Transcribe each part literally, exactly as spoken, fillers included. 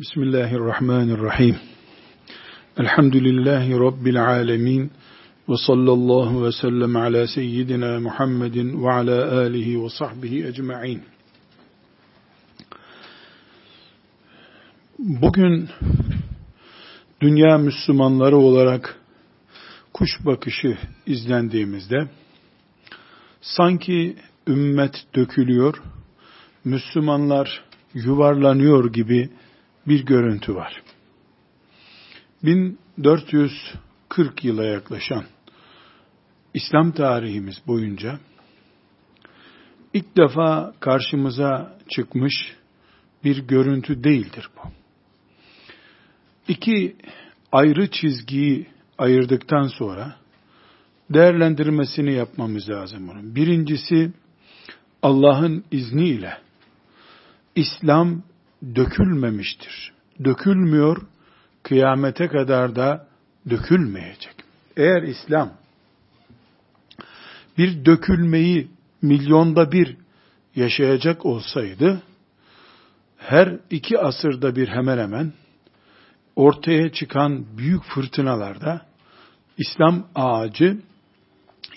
Bismillahirrahmanirrahim. Elhamdülillahi Rabbil alemin. Ve sallallahu ve sellem ala seyyidina Muhammedin ve ala alihi ve sahbihi ecma'in. Bugün dünya Müslümanları olarak kuş bakışı izlendiğimizde sanki ümmet dökülüyor, Müslümanlar yuvarlanıyor gibi bir görüntü var. bin dört yüz kırk yıla yaklaşan İslam tarihimiz boyunca ilk defa karşımıza çıkmış bir görüntü değildir bu. İki ayrı çizgiyi ayırdıktan sonra değerlendirmesini yapmamız lazım bunun. Birincisi, Allah'ın izniyle İslam dökülmemiştir. Dökülmüyor, kıyamete kadar da dökülmeyecek. Eğer İslam bir dökülmeyi milyonda bir yaşayacak olsaydı, her iki asırda bir hemen hemen ortaya çıkan büyük fırtınalarda İslam ağacı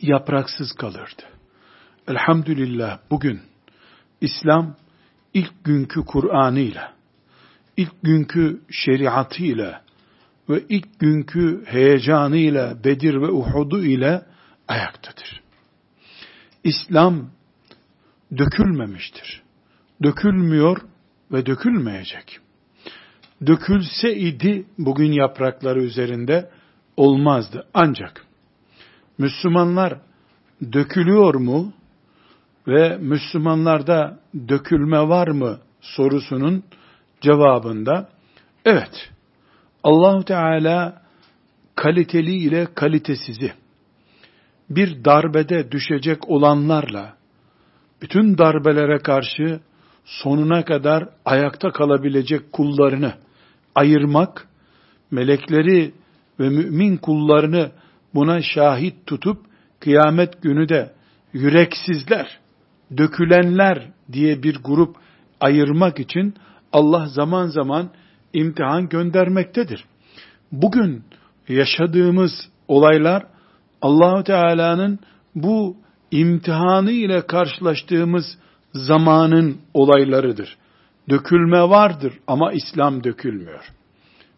yapraksız kalırdı. Elhamdülillah bugün İslam ilk günkü Kur'an'ıyla, ilk günkü şeriatıyla ve ilk günkü heyecanıyla, Bedir ve Uhud'u ile ayaktadır. İslam dökülmemiştir. Dökülmüyor ve dökülmeyecek. Dökülseydi bugün yaprakları üzerinde olmazdı. Ancak Müslümanlar dökülüyor mu ve Müslümanlarda dökülme var mı sorusunun cevabında evet, Allah-u Teala kaliteli ile kalitesizi, bir darbede düşecek olanlarla, bütün darbelere karşı sonuna kadar ayakta kalabilecek kullarını ayırmak, melekleri ve mümin kullarını buna şahit tutup, kıyamet günü de yüreksizler, dökülenler diye bir grup ayırmak için Allah zaman zaman imtihan göndermektedir. Bugün yaşadığımız olaylar, Allah-u Teala'nın bu imtihanı ile karşılaştığımız zamanın olaylarıdır. Dökülme vardır ama İslam dökülmüyor.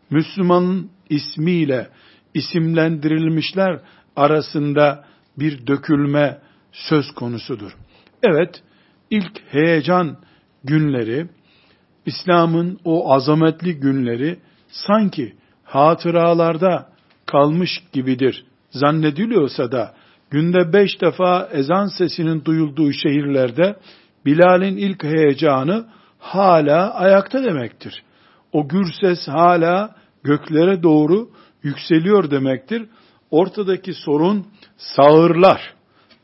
Müslümanın ismiyle isimlendirilmişler arasında bir dökülme söz konusudur. Evet, ilk heyecan günleri, İslam'ın o azametli günleri sanki hatıralarda kalmış gibidir zannediliyorsa da, günde beş defa ezan sesinin duyulduğu şehirlerde Bilal'in ilk heyecanı hala ayakta demektir. O gür ses hala göklere doğru yükseliyor demektir. Ortadaki sorun sağırlar,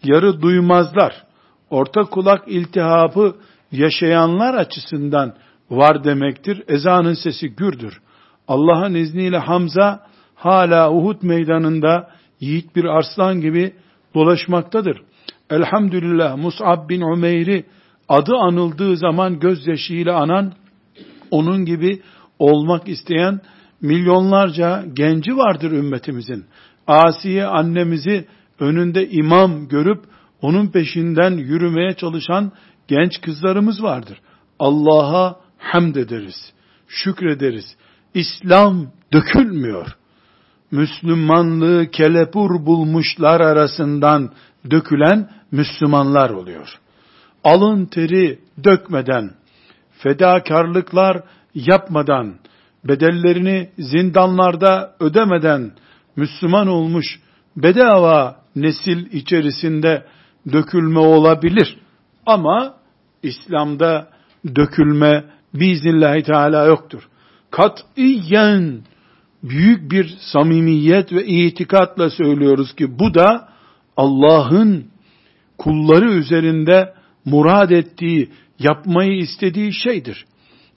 yarı duymazlar, orta kulak iltihabı yaşayanlar açısından var demektir. Ezanın sesi gürdür. Allah'ın izniyle Hamza hala Uhud meydanında yiğit bir arslan gibi dolaşmaktadır. Elhamdülillah Mus'ab bin Umeyr'i adı anıldığı zaman gözyaşıyla anan, onun gibi olmak isteyen milyonlarca genci vardır ümmetimizin. Asiye annemizi önünde imam görüp onun peşinden yürümeye çalışan genç kızlarımız vardır. Allah'a hamd ederiz, şükrederiz. İslam dökülmüyor. Müslümanlığı kelepur bulmuşlar arasından dökülen Müslümanlar oluyor. Alın teri dökmeden, fedakarlıklar yapmadan, bedellerini zindanlarda ödemeden Müslüman olmuş bedava nesil içerisinde dökülme olabilir. Ama İslam'da dökülme biiznillahü teala yoktur. Katiyen büyük bir samimiyet ve itikatla söylüyoruz ki bu da Allah'ın kulları üzerinde murad ettiği, yapmayı istediği şeydir.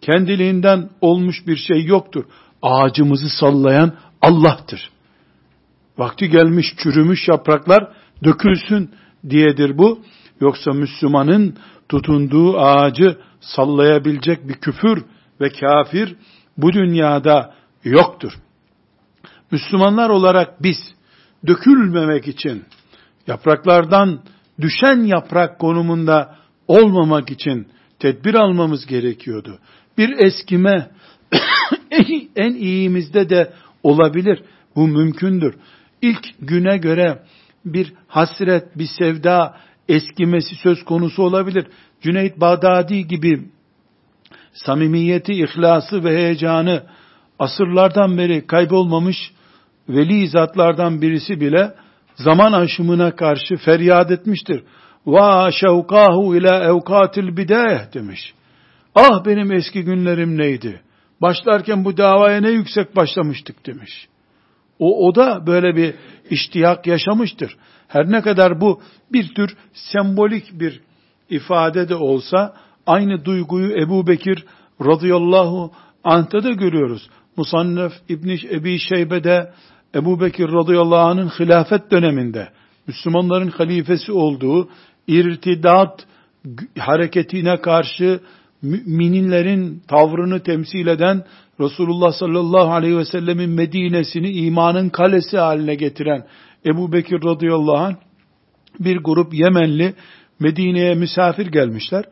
Kendiliğinden olmuş bir şey yoktur. Ağacımızı sallayan Allah'tır. Vakti gelmiş çürümüş yapraklar dökülsün diyedir bu. Yoksa Müslümanın tutunduğu ağacı sallayabilecek bir küfür ve kafir bu dünyada yoktur. Müslümanlar olarak biz dökülmemek için, yapraklardan düşen yaprak konumunda olmamak için tedbir almamız gerekiyordu. Bir eskime en iyimizde de olabilir. Bu mümkündür. İlk güne göre bir hasret, bir sevda eskimesi söz konusu olabilir. Cüneyt Bağdadi gibi samimiyeti, ihlası ve heyecanı asırlardan beri kaybolmamış veli zatlardan birisi bile zaman aşımına karşı feryat etmiştir. Wa şevkahu ila evkatil bidayeh demiş. Ah benim eski günlerim neydi? Başlarken bu davaya ne yüksek başlamıştık demiş. O, o da böyle bir iştiyak yaşamıştır. Her ne kadar bu bir tür sembolik bir ifade de olsa, aynı duyguyu Ebu Bekir radıyallahu anh'ta da görüyoruz. Musannef İbni Ebi Şeybe'de Ebu Bekir radıyallahu anh'ın hilafet döneminde Müslümanların halifesi olduğu irtidat hareketine karşı müminlerin tavrını temsil eden Resulullah sallallahu aleyhi ve sellemin Medine'sini imanın kalesi haline getiren Ebu Bekir radıyallahu anh bir grup Yemenli Medine'ye misafir gelmişler.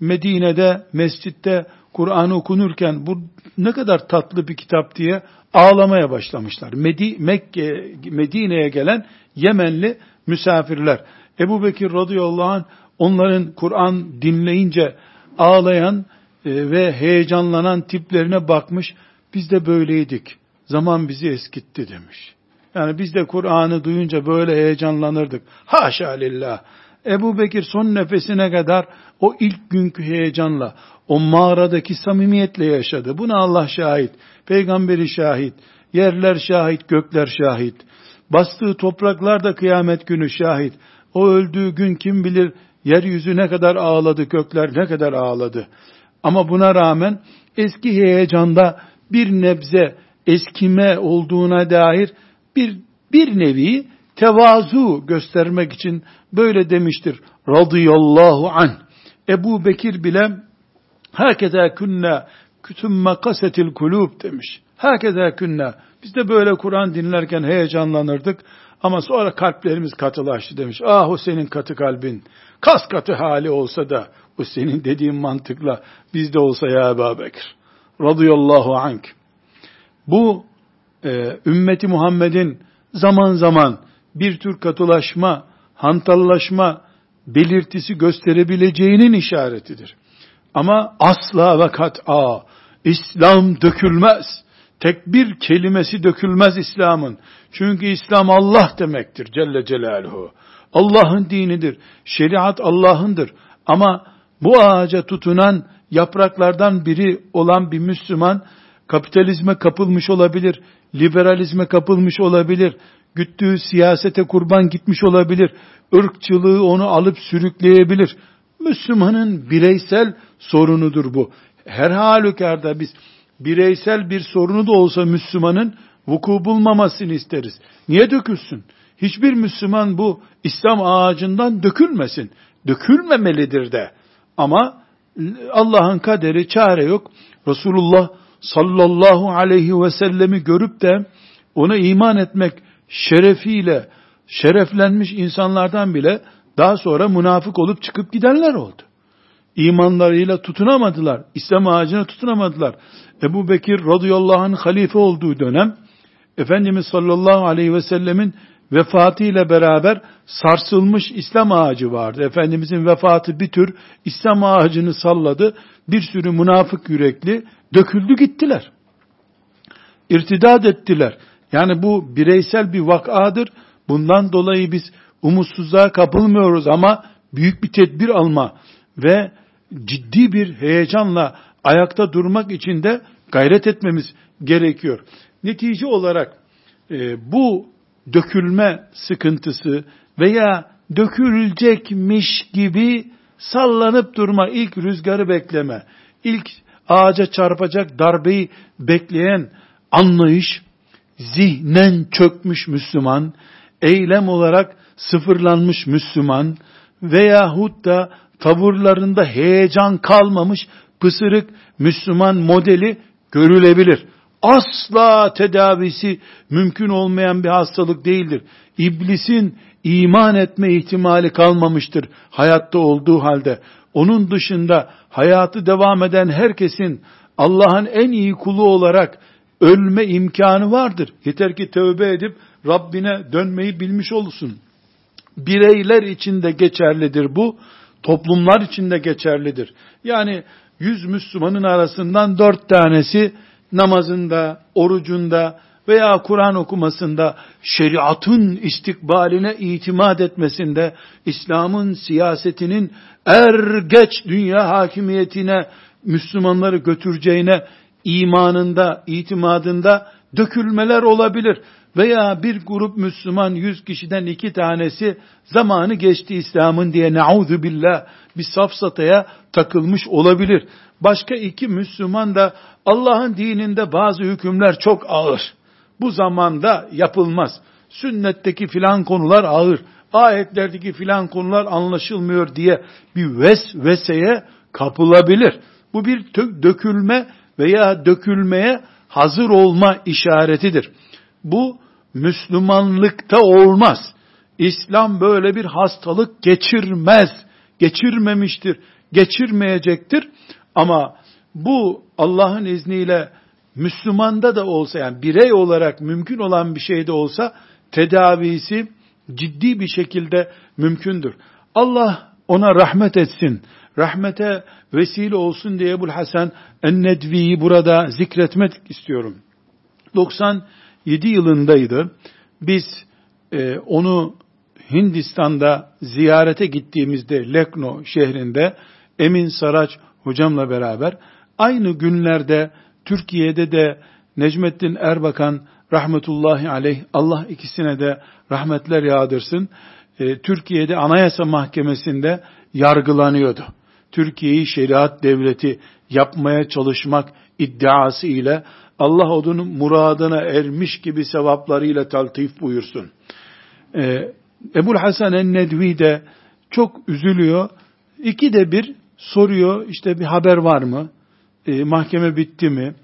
Medine'de mescitte Kur'an okunurken bu ne kadar tatlı bir kitap diye ağlamaya başlamışlar. Medi, Mekke, Medine'ye gelen Yemenli misafirler. Ebu Bekir radıyallahu anh onların Kur'an dinleyince ağlayan ve heyecanlanan tiplerine bakmış, biz de böyleydik, zaman bizi eskitti demiş. Yani biz de Kur'an'ı duyunca böyle heyecanlanırdık. Haşa lillah. Ebu Bekir son nefesine kadar o ilk günkü heyecanla, o mağaradaki samimiyetle yaşadı. Buna Allah şahit, peygamberi şahit, yerler şahit, gökler şahit. Bastığı topraklar da kıyamet günü şahit. O öldüğü gün kim bilir yeryüzü ne kadar ağladı, gökler ne kadar ağladı. Ama buna rağmen eski heyecanda bir nebze eskime olduğuna dair bir bir nevi tevazu göstermek için böyle demiştir. Radıyallahu anh. Ebu Bekir bile hakeza künne kütümme kasetil kulub demiş. Hakeza künne. Biz de böyle Kur'an dinlerken heyecanlanırdık. Ama sonra kalplerimiz katılaştı demiş. Ah o senin katı kalbin. Kas katı hali olsa da o senin dediğin mantıkla bizde olsa ya Ebu Bekir. Radıyallahu anh. Bu e, ümmeti Muhammed'in zaman zaman bir tür katılaşma, hantallaşma belirtisi gösterebileceğinin işaretidir. Ama asla ve kat'a İslam dökülmez. Tek bir kelimesi dökülmez İslam'ın. Çünkü İslam Allah demektir Celle Celaluhu. Allah'ın dinidir. Şeriat Allah'ındır. Ama bu ağaca tutunan yapraklardan biri olan bir Müslüman kapitalizme kapılmış olabilir, liberalizme kapılmış olabilir, güttüğü siyasete kurban gitmiş olabilir, ırkçılığı onu alıp sürükleyebilir. Müslümanın bireysel sorunudur bu. Her halükarda biz bireysel bir sorunu da olsa Müslümanın vuku bulmamasını isteriz. Niye dökülsün? Hiçbir Müslüman bu İslam ağacından dökülmesin. Dökülmemelidir de. Ama Allah'ın kaderi çare yok. Resulullah sallallahu aleyhi ve sellemi görüp de ona iman etmek şerefiyle şereflenmiş insanlardan bile daha sonra münafık olup çıkıp gidenler oldu. İmanlarıyla tutunamadılar. İslam ağacına tutunamadılar. Ebu Bekir radıyallahu anh halife olduğu dönem Efendimiz sallallahu aleyhi ve sellemin vefatıyla beraber sarsılmış İslam ağacı vardı. Efendimizin vefatı bir tür İslam ağacını salladı. Bir sürü münafık yürekli döküldü gittiler. İrtidat ettiler. Yani bu bireysel bir vakadır. Bundan dolayı biz umutsuzluğa kapılmıyoruz ama büyük bir tedbir alma ve ciddi bir heyecanla ayakta durmak için de gayret etmemiz gerekiyor. Netice olarak e, bu dökülme sıkıntısı veya dökülecekmiş gibi sallanıp durma, ilk rüzgarı bekleme, ilk ağaca çarpacak darbeyi bekleyen anlayış, zihnen çökmüş Müslüman, eylem olarak sıfırlanmış Müslüman veyahut da tavırlarında heyecan kalmamış pısırık Müslüman modeli görülebilir. Asla tedavisi mümkün olmayan bir hastalık değildir. İblisin iman etme ihtimali kalmamıştır hayatta olduğu halde. Onun dışında hayatı devam eden herkesin Allah'ın en iyi kulu olarak ölme imkanı vardır. Yeter ki tövbe edip Rabbine dönmeyi bilmiş olsun. Bireyler için de geçerlidir bu. Toplumlar için de geçerlidir. Yani yüz Müslümanın arasından dört tanesi namazında, orucunda veya Kur'an okumasında, şeriatın istikbaline itimat etmesinde, İslam'ın siyasetinin er geç dünya hakimiyetine Müslümanları götüreceğine imanında, itimadında dökülmeler olabilir. Veya bir grup Müslüman, yüz kişiden iki tanesi zamanı geçti İslam'ın diye ne'ûzu billah bir safsataya takılmış olabilir. Başka iki Müslüman da Allah'ın dininde bazı hükümler çok ağır. Bu zamanda yapılmaz. Sünnetteki filan konular ağır. Ayetlerdeki filan konular anlaşılmıyor diye bir vesveseye kapılabilir. Bu bir dökülme veya dökülmeye hazır olma işaretidir. Bu Müslümanlıkta olmaz. İslam böyle bir hastalık geçirmez. Geçirmemiştir. Geçirmeyecektir. Ama bu Allah'ın izniyle Müslümanda da olsa, yani birey olarak mümkün olan bir şey de olsa, tedavisi ciddi bir şekilde mümkündür. Allah ona rahmet etsin. Rahmete vesile olsun diye Ebul Hasan en-Nedvi'yi burada zikretmek istiyorum. doksan yedi yılındaydı. Biz e, onu Hindistan'da ziyarete gittiğimizde, Lekno şehrinde Emin Saraç hocamla beraber, aynı günlerde Türkiye'de de Necmettin Erbakan rahmetullahi aleyh, Allah ikisine de rahmetler yağdırsın, e, Türkiye'de Anayasa Mahkemesi'nde yargılanıyordu. Türkiye'yi şeriat devleti yapmaya çalışmak iddiası ile Allah onun muradına ermiş gibi sevaplarıyla taltif buyursun. Ee, Ebul Hasan en-Nedvi de çok üzülüyor. İki de bir soruyor, işte bir haber var mı? Ee, mahkeme bitti mi?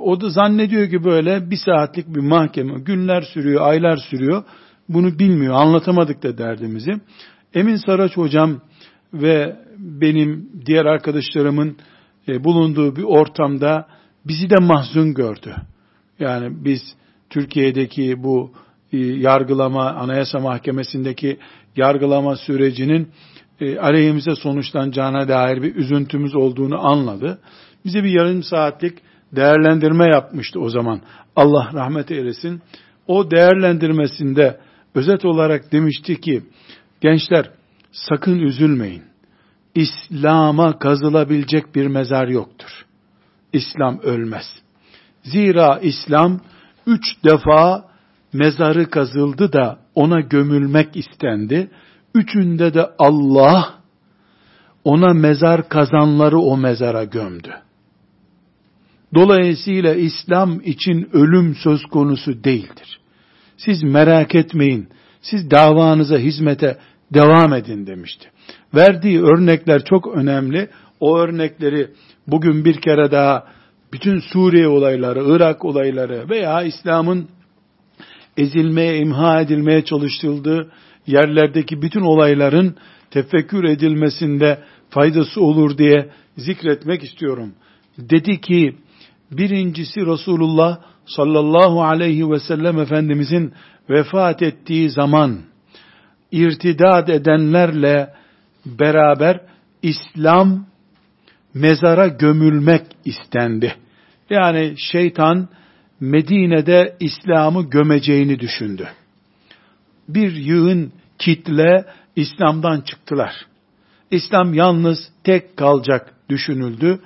O da zannediyor ki böyle bir saatlik bir mahkeme. Günler sürüyor, aylar sürüyor. Bunu bilmiyor, anlatamadık da derdimizi. Emin Saraç hocam ve benim diğer arkadaşlarımın e, bulunduğu bir ortamda bizi de mahzun gördü. Yani biz Türkiye'deki bu e, yargılama, Anayasa Mahkemesi'ndeki yargılama sürecinin e, aleyhimize sonuçlanacağına dair bir üzüntümüz olduğunu anladı. Bize bir yarım saatlik değerlendirme yapmıştı o zaman. Allah rahmet eylesin. O değerlendirmesinde özet olarak demişti ki, gençler sakın üzülmeyin. İslam'a kazılabilecek bir mezar yoktur. İslam ölmez. Zira İslam üç defa mezarı kazıldı da ona gömülmek istendi. Üçünde de Allah ona mezar kazanları o mezara gömdü. Dolayısıyla İslam için ölüm söz konusu değildir. Siz merak etmeyin. Siz davanıza, hizmete devam edin demişti. Verdiği örnekler çok önemli. O örnekleri bugün bir kere daha bütün Suriye olayları, Irak olayları veya İslam'ın ezilmeye, imha edilmeye çalışıldığı yerlerdeki bütün olayların tefekkür edilmesinde faydası olur diye zikretmek istiyorum. Dedi ki, birincisi Resulullah sallallahu aleyhi ve sellem Efendimizin vefat ettiği zaman irtidad edenlerle beraber İslam mezara gömülmek istendi. Yani şeytan Medine'de İslam'ı gömeceğini düşündü. Bir yığın kitle İslam'dan çıktılar. İslam yalnız tek kalacak düşünüldü.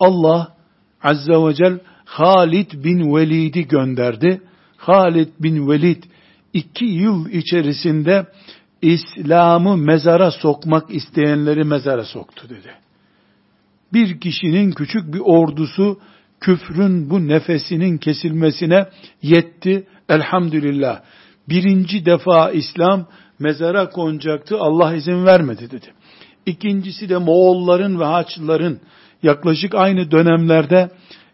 Allah Azze ve Celle Halid bin Velid'i gönderdi. Halid bin Velid iki yıl içerisinde İslam'ı mezara sokmak isteyenleri mezara soktu dedi. Bir kişinin küçük bir ordusu küfrün bu nefesinin kesilmesine yetti. Elhamdülillah. Birinci defa İslam mezara konacaktı. Allah izin vermedi dedi. İkincisi de Moğolların ve Haçlıların yaklaşık aynı dönemlerde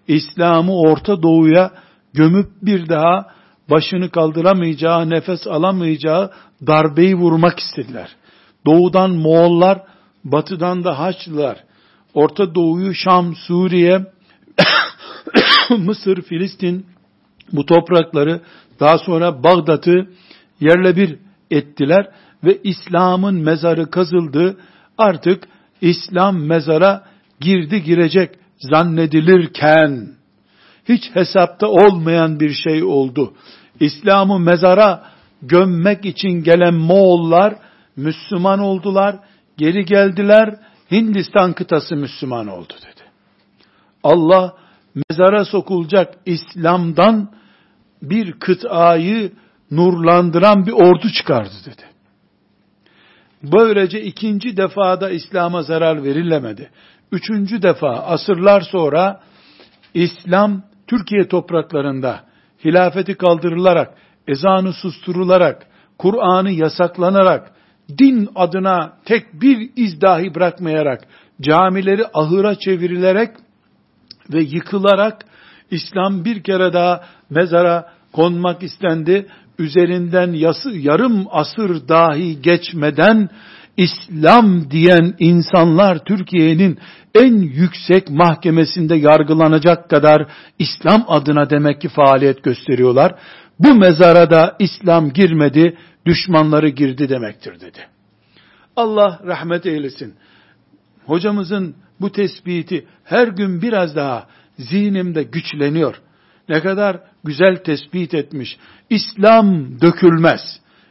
İslam'ı Orta Doğu'ya gömüp bir daha başını kaldıramayacağı, nefes alamayacağı darbeyi vurmak istediler. Doğudan Moğollar, batıdan da Haçlılar, Orta Doğu'yu Şam, Suriye, Mısır, Filistin, bu toprakları, daha sonra Bağdat'ı yerle bir ettiler ve İslam'ın mezarı kazıldı. Artık İslam mezara girdi girecek zannedilirken hiç hesapta olmayan bir şey oldu. İslam'ı mezara gömmek için gelen Moğollar Müslüman oldular, geri geldiler, Hindistan kıtası Müslüman oldu dedi. Allah mezara sokulacak İslam'dan bir kıtayı nurlandıran bir ordu çıkardı dedi. Böylece ikinci defada İslam'a zarar verilemedi. Üçüncü defa asırlar sonra İslam Türkiye topraklarında hilafeti kaldırılarak, ezanı susturularak, Kur'an'ı yasaklanarak, din adına tek bir iz dahi bırakmayarak, camileri ahıra çevirilerek ve yıkılarak İslam bir kere daha mezara konmak istendi. Üzerinden yası, yarım asır dahi geçmeden İslam diyen insanlar Türkiye'nin en yüksek mahkemesinde yargılanacak kadar İslam adına demek ki faaliyet gösteriyorlar. Bu mezara da İslam girmedi, düşmanları girdi demektir dedi. Allah rahmet eylesin. Hocamızın bu tespiti her gün biraz daha zihnimde güçleniyor. Ne kadar güzel tespit etmiş. İslam dökülmez.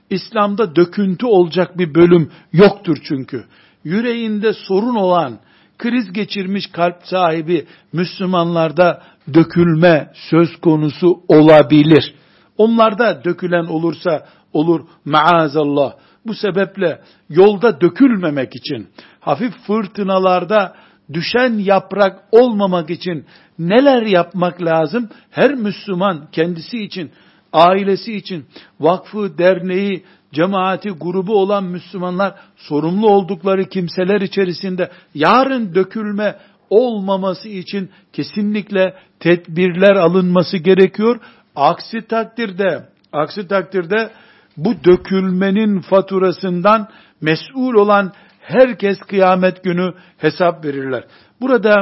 İslam'da döküntü olacak bir bölüm yoktur çünkü. Yüreğinde sorun olan, kriz geçirmiş kalp sahibi Müslümanlarda dökülme söz konusu olabilir. Onlarda dökülen olursa olur maazallah. Bu sebeple yolda dökülmemek için, hafif fırtınalarda düşen yaprak olmamak için neler yapmak lazım? Her Müslüman kendisi için, ailesi için, vakfı, derneği, cemaati, grubu olan Müslümanlar sorumlu oldukları kimseler içerisinde yarın dökülme olmaması için kesinlikle tedbirler alınması gerekiyor. Aksi takdirde, aksi takdirde bu dökülmenin faturasından mesul olan herkes kıyamet günü hesap verirler. Burada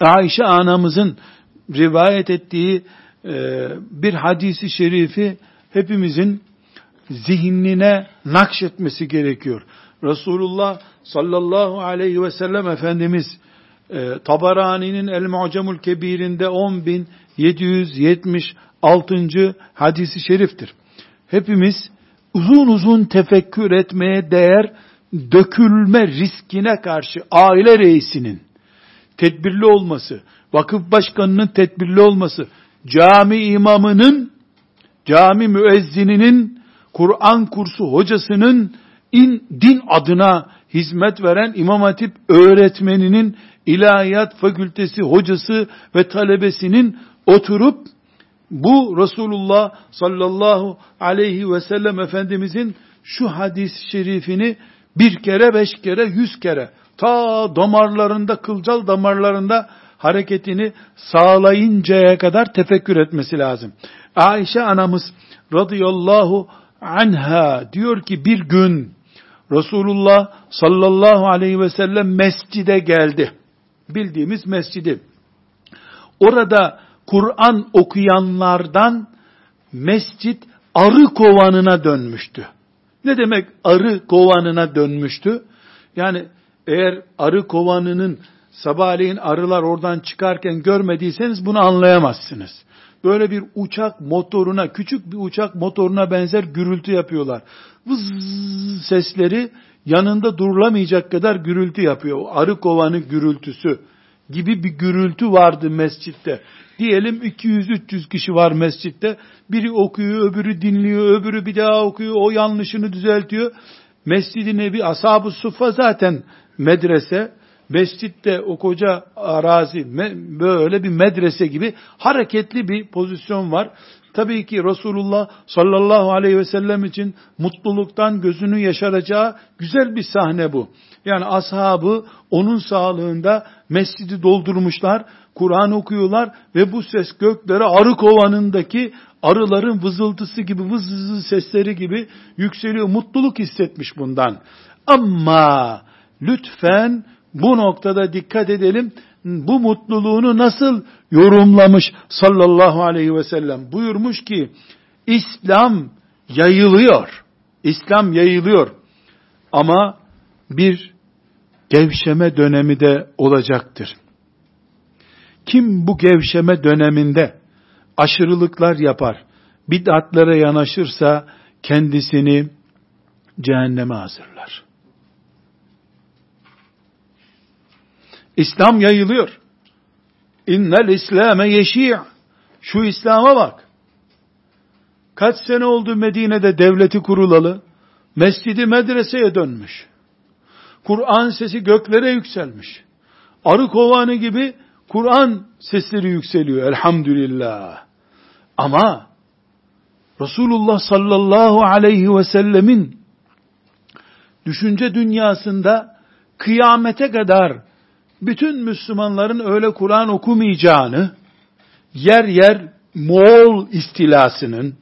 Ayşe anamızın rivayet ettiği e, bir hadisi şerifi hepimizin zihnine nakşetmesi gerekiyor. Resulullah sallallahu aleyhi ve sellem Efendimiz e, Tabarani'nin El-Mu'camul Kebir'inde on bin yedi yüz yetmiş altı. hadisi şeriftir. Hepimiz uzun uzun tefekkür etmeye değer dökülme riskine karşı aile reisinin tedbirli olması, vakıf başkanının tedbirli olması, cami imamının, cami müezzininin, Kur'an kursu hocasının, in, din adına hizmet veren İmam Hatip öğretmeninin, ilahiyat fakültesi hocası ve talebesinin oturup bu Resulullah sallallahu aleyhi ve sellem Efendimizin şu hadis-i şerifini bir kere, beş kere, yüz kere ta damarlarında, kılcal damarlarında hareketini sağlayıncaya kadar tefekkür etmesi lazım. Ayşe anamız radıyallahu anha diyor ki bir gün Resulullah sallallahu aleyhi ve sellem mescide geldi. Bildiğimiz mescidi. Orada Kur'an okuyanlardan mescit arı kovanına dönmüştü. Ne demek arı kovanına dönmüştü? Yani eğer arı kovanının sabahleyin arılar oradan çıkarken görmediyseniz bunu anlayamazsınız. Böyle bir uçak motoruna, küçük bir uçak motoruna benzer gürültü yapıyorlar. Vız sesleri yanında durulamayacak kadar gürültü yapıyor. O arı kovanı gürültüsü gibi bir gürültü vardı mescitte. Diyelim iki yüz üç yüz kişi var mescitte. Biri okuyor, öbürü dinliyor, öbürü bir daha okuyor, o yanlışını düzeltiyor. Mescid-i Nebi, Ashab-ı Suffa zaten medrese, mescitte o koca arazi, böyle bir medrese gibi hareketli bir pozisyon var. Tabii ki Resulullah sallallahu aleyhi ve sellem için mutluluktan gözünü yaşaracağı güzel bir sahne bu. Yani ashabı onun sağlığında mescidi doldurmuşlar, Kur'an okuyorlar ve bu ses göklere arı kovanındaki arıların vızıltısı gibi, vızızı sesleri gibi yükseliyor. Mutluluk hissetmiş bundan. Ama lütfen bu noktada dikkat edelim. Bu mutluluğunu nasıl yorumlamış sallallahu aleyhi ve sellem? Buyurmuş ki İslam yayılıyor. İslam yayılıyor. Ama bir gevşeme dönemi de olacaktır. Kim bu gevşeme döneminde aşırılıklar yapar, bid'atlara yanaşırsa kendisini cehenneme hazırlar. İslam yayılıyor. İnnel İslame yeşi'. Şu İslam'a bak. Kaç sene oldu Medine'de devleti kurulalı? Mescidi medreseye dönmüş. Kur'an sesi göklere yükselmiş. Arı kovanı gibi Kur'an sesleri yükseliyor. Elhamdülillah. Ama Resulullah sallallahu aleyhi ve sellemin düşünce dünyasında kıyamete kadar bütün Müslümanların öyle Kur'an okumayacağını, yer yer Moğol istilasının,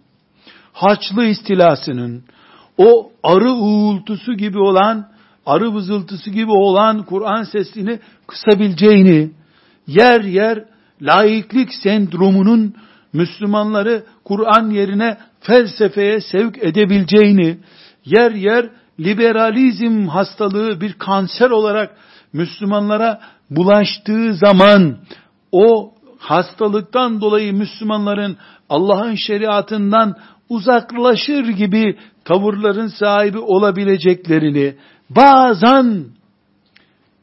Haçlı istilasının, o arı uğultusu gibi olan, arı vızıltısı gibi olan Kur'an sesini kısabileceğini, yer yer laiklik sendromunun Müslümanları Kur'an yerine felsefeye sevk edebileceğini, yer yer liberalizm hastalığı bir kanser olarak Müslümanlara bulaştığı zaman o hastalıktan dolayı Müslümanların Allah'ın şeriatından uzaklaşır gibi tavırların sahibi olabileceklerini, bazen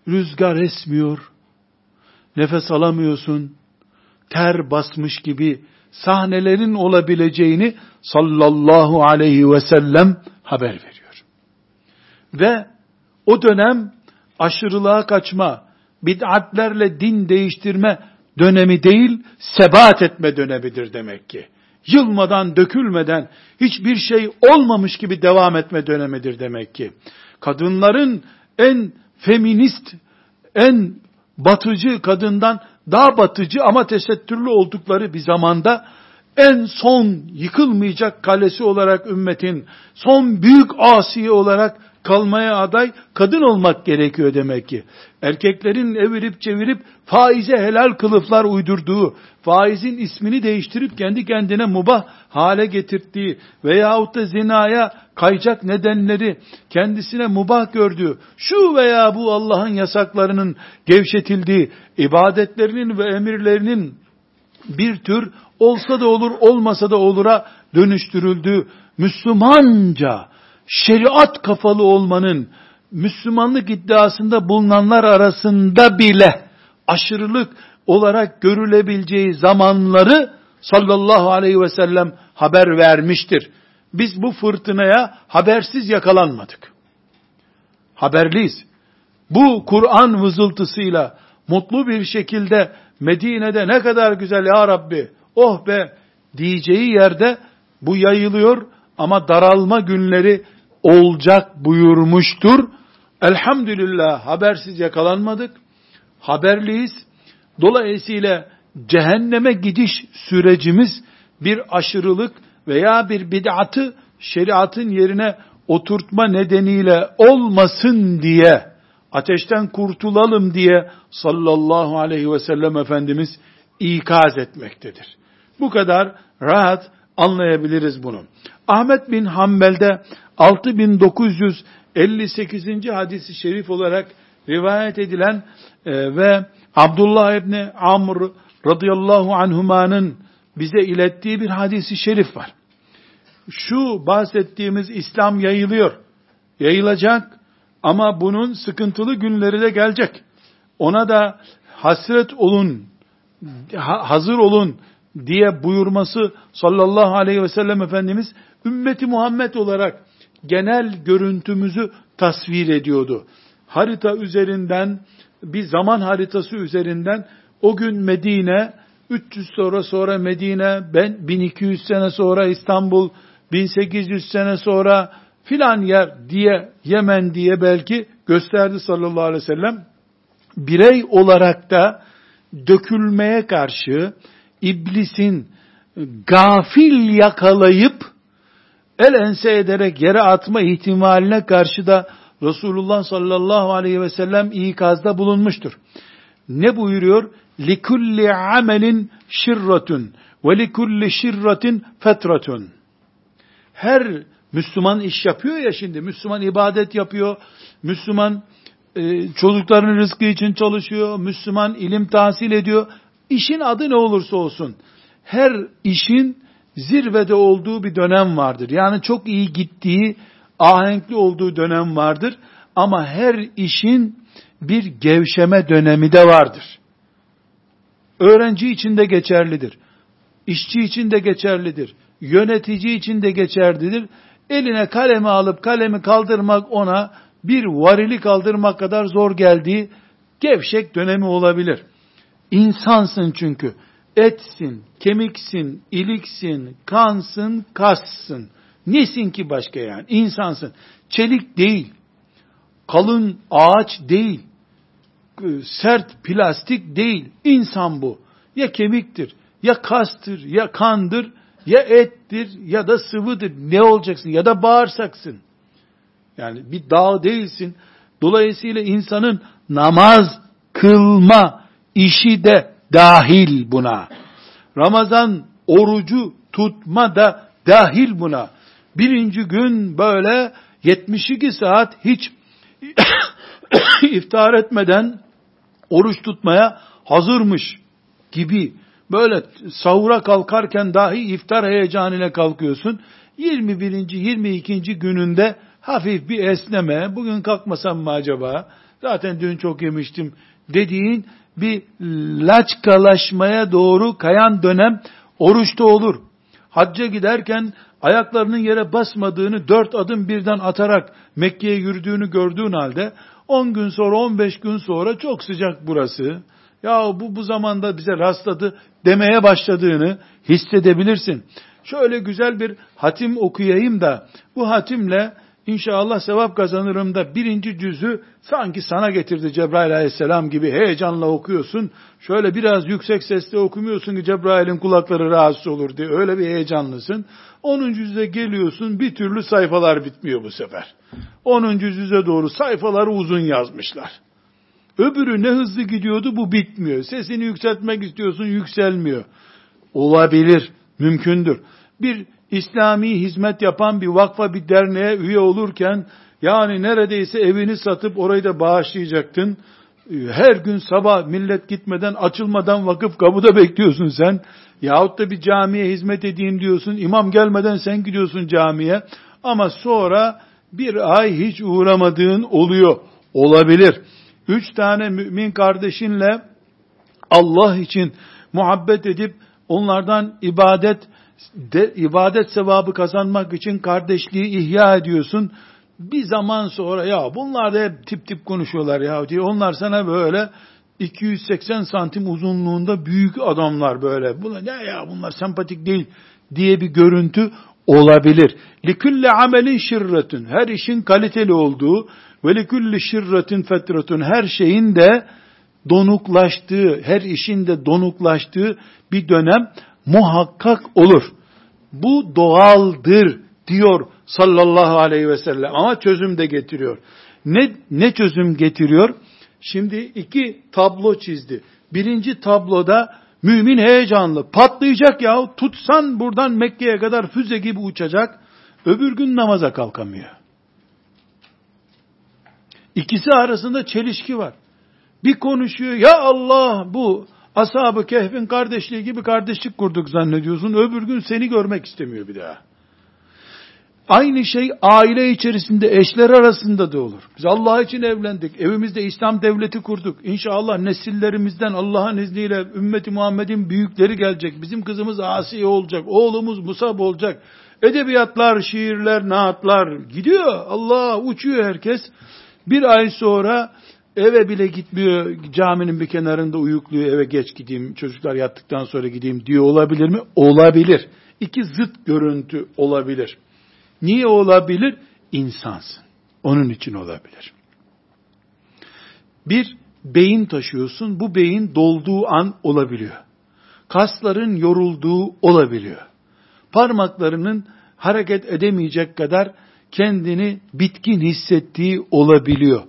rüzgar esmiyor, nefes alamıyorsun, ter basmış gibi sahnelerin olabileceğini sallallahu aleyhi ve sellem haber veriyor. Ve o dönem aşırılığa kaçma, bid'atlerle din değiştirme dönemi değil, sebat etme dönemidir demek ki. Yılmadan, dökülmeden, hiçbir şey olmamış gibi devam etme dönemidir demek ki. Kadınların en feminist, en batıcı kadından daha batıcı ama tesettürlü oldukları bir zamanda en son yıkılmayacak kalesi olarak ümmetin, son büyük Asiye olarak kalmaya aday kadın olmak gerekiyor demek ki. Erkeklerin evirip çevirip faize helal kılıflar uydurduğu, faizin ismini değiştirip kendi kendine mubah hale getirttiği veyahut da zinaya kayacak nedenleri kendisine mubah gördüğü, şu veya bu Allah'ın yasaklarının gevşetildiği, ibadetlerinin ve emirlerinin bir tür olsa da olur olmasa da olura dönüştürüldüğü, Müslümanca şeriat kafalı olmanın Müslümanlık iddiasında bulunanlar arasında bile aşırılık olarak görülebileceği zamanları sallallahu aleyhi ve sellem haber vermiştir. Biz bu fırtınaya habersiz yakalanmadık. Haberliyiz. Bu Kur'an vızıltısıyla mutlu bir şekilde Medine'de ne kadar güzel ya Rabbi, oh be diyeceği yerde bu yayılıyor ama daralma günleri olacak buyurmuştur. Elhamdülillah habersiz yakalanmadık. Haberliyiz. Dolayısıyla cehenneme gidiş sürecimiz bir aşırılık veya bir bid'atı şeriatın yerine oturtma nedeniyle olmasın diye, ateşten kurtulalım diye sallallahu aleyhi ve sellem Efendimiz ikaz etmektedir. Bu kadar rahat anlayabiliriz bunu. Ahmed bin Hanbel'de altı bin dokuz yüz elli sekizinci hadisi şerif olarak rivayet edilen e, ve Abdullah ibne Amr radıyallahu anhumanın bize ilettiği bir hadisi şerif var. Şu bahsettiğimiz İslam yayılıyor. Yayılacak ama bunun sıkıntılı günleri de gelecek. Ona da hasret olun, hazır olun diye buyurması sallallahu aleyhi ve sellem Efendimiz ümmeti Muhammed olarak genel görüntümüzü tasvir ediyordu. Harita üzerinden, bir zaman haritası üzerinden o gün Medine, üç yüz sonra sonra Medine, ben bin iki yüz sene sonra İstanbul, bin sekiz yüz sene sonra filan yer diye, Yemen diye belki gösterdi sallallahu aleyhi ve sellem. Birey olarak da dökülmeye karşı iblisin gafil yakalayıp el ense ederek yere atma ihtimaline karşı da Resulullah sallallahu aleyhi ve sellem ikazda bulunmuştur. Ne buyuruyor? لِكُلِّ عَمَلٍ شِرَّةٌ وَلِكُلِّ شِرَّةٍ فَتْرَةٌ. Her Müslüman iş yapıyor ya şimdi, Müslüman ibadet yapıyor, Müslüman e, çocukların rızkı için çalışıyor, Müslüman ilim tahsil ediyor. İşin adı ne olursa olsun, her işin zirvede olduğu bir dönem vardır. Yani çok iyi gittiği, ahenkli olduğu dönem vardır. Ama her işin bir gevşeme dönemi de vardır. Öğrenci için de geçerlidir. İşçi için de geçerlidir. Yönetici için de geçerlidir. Eline kalemi alıp kalemi kaldırmak ona bir varili kaldırmak kadar zor geldiği gevşek dönemi olabilir. İnsansın çünkü. Etsin, kemiksin, iliksin, kansın, kassın. Nesin ki başka yani? İnsansın. Çelik değil. Kalın ağaç değil. Sert plastik değil. İnsan bu. Ya kemiktir, ya kastır, ya kandır, ya ettir, ya da sıvıdır. Ne olacaksın? Ya da bağırsaksın. Yani bir dağ değilsin. Dolayısıyla insanın namaz kılma işi de dahil buna. Ramazan orucu tutma da dahil buna. Birinci gün böyle yetmiş iki saat hiç iftar etmeden oruç tutmaya hazırmış gibi. Böyle sahura kalkarken dahi iftar heyecanıyla kalkıyorsun. yirmi birinci yirmi ikinci gününde hafif bir esneme, bugün kalkmasam mı acaba, zaten dün çok yemiştim dediğin bir laçkalaşmaya doğru kayan dönem oruçta olur. Hacca giderken ayaklarının yere basmadığını dört adım birden atarak Mekke'ye yürüdüğünü gördüğün halde on gün sonra on beş gün sonra çok sıcak burası, ya bu bu zamanda bize rastladı demeye başladığını hissedebilirsin. Şöyle güzel bir hatim okuyayım da bu hatimle İnşallah sevap kazanırım da birinci cüzü sanki sana getirdi Cebrail aleyhisselam gibi heyecanla okuyorsun. Şöyle biraz yüksek sesle okumuyorsun ki Cebrail'in kulakları rahatsız olur diye. Öyle bir heyecanlısın. onuncu cüze geliyorsun, bir türlü sayfalar bitmiyor bu sefer. onuncu cüze doğru sayfaları uzun yazmışlar. Öbürü ne hızlı gidiyordu, bu bitmiyor. Sesini yükseltmek istiyorsun, yükselmiyor. Olabilir, mümkündür. Bir İslami hizmet yapan bir vakfa, bir derneğe üye olurken, yani neredeyse evini satıp orayı da bağışlayacaktın. Her gün sabah millet gitmeden, açılmadan vakıf kapıda bekliyorsun sen. Yahut da bir camiye hizmet edeyim diyorsun. İmam gelmeden sen gidiyorsun camiye. Ama sonra bir ay hiç uğramadığın oluyor. Olabilir. Üç tane mümin kardeşinle Allah için muhabbet edip onlardan ibadet De, ibadet sevabı kazanmak için kardeşliği ihya ediyorsun. Bir zaman sonra ya bunlar da hep tip tip konuşuyorlar ya diye, onlar sana böyle iki yüz seksen santim uzunluğunda büyük adamlar böyle. Bunlar ya ya bunlar sempatik değil diye bir görüntü olabilir. Likülle amelin şirretün. Her işin kaliteli olduğu ve likülle şirretin fetretün. Her şeyin de donuklaştığı, her işin de donuklaştığı bir dönem muhakkak olur. Bu doğaldır diyor sallallahu aleyhi ve sellem. Ama çözüm de getiriyor. Ne, ne çözüm getiriyor? Şimdi iki tablo çizdi. Birinci tabloda mümin heyecanlı. Patlayacak yahu. Tutsan buradan Mekke'ye kadar füze gibi uçacak. Öbür gün namaza kalkamıyor. İkisi arasında çelişki var. Bir konuşuyor. Ya Allah bu Ashab-ı Kehf'in kardeşliği gibi kardeşlik kurduk zannediyorsun. Öbür gün seni görmek istemiyor bir daha. Aynı şey aile içerisinde, eşler arasında da olur. Biz Allah için evlendik. Evimizde İslam devleti kurduk. İnşallah nesillerimizden Allah'ın izniyle ümmeti Muhammed'in büyükleri gelecek. Bizim kızımız Asiye olacak. Oğlumuz Musab olacak. Edebiyatlar, şiirler, naatlar gidiyor. Allah uçuyor herkes. Bir ay sonra eve bile gitmiyor, caminin bir kenarında uyukluyor, eve geç gideyim, çocuklar yattıktan sonra gideyim diyor olabilir mi? Olabilir. İki zıt görüntü olabilir. Niye olabilir? İnsansın. Onun için olabilir. Bir, beyin taşıyorsun. Bu beyin dolduğu an olabiliyor. Kasların yorulduğu olabiliyor. Parmaklarının hareket edemeyecek kadar kendini bitkin hissettiği olabiliyor.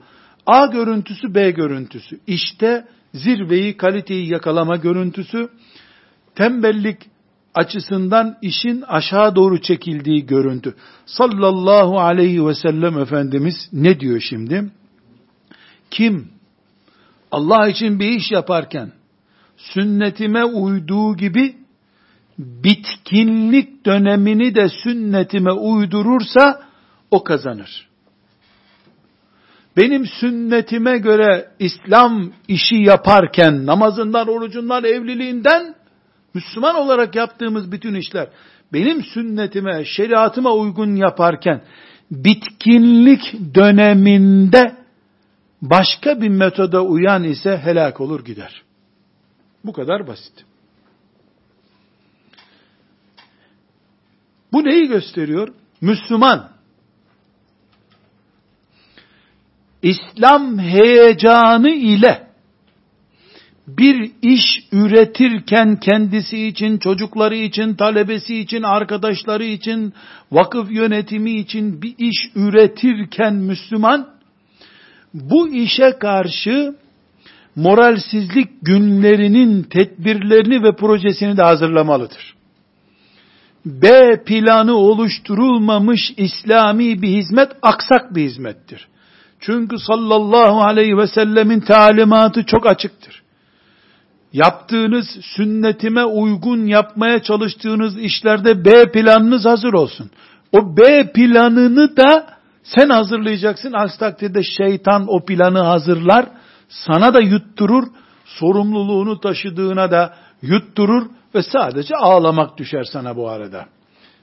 A görüntüsü, B görüntüsü. İşte zirveyi, kaliteyi yakalama görüntüsü, tembellik açısından işin aşağı doğru çekildiği görüntü. Sallallahu aleyhi ve sellem Efendimiz ne diyor şimdi? Kim Allah için bir iş yaparken sünnetime uyduğu gibi bitkinlik dönemini de sünnetime uydurursa o kazanır. Benim sünnetime göre İslam işi yaparken, namazından, orucundan, evliliğinden, Müslüman olarak yaptığımız bütün işler, benim sünnetime, şeriatıma uygun yaparken, bitkinlik döneminde başka bir metoda uyan ise helak olur gider. Bu kadar basit. Bu neyi gösteriyor? Müslüman, İslam heyecanı ile bir iş üretirken kendisi için, çocukları için, talebesi için, arkadaşları için, vakıf yönetimi için bir iş üretirken Müslüman, bu işe karşı moralsizlik günlerinin tedbirlerini ve projesini de hazırlamalıdır. B planı oluşturulmamış İslami bir hizmet, aksak bir hizmettir. Çünkü sallallahu aleyhi ve sellemin talimatı çok açıktır. Yaptığınız, sünnetime uygun yapmaya çalıştığınız işlerde B planınız hazır olsun. O B planını da sen hazırlayacaksın. Aksi takdirde şeytan o planı hazırlar, sana da yutturur, sorumluluğunu taşıdığına da yutturur ve sadece ağlamak düşer sana bu arada.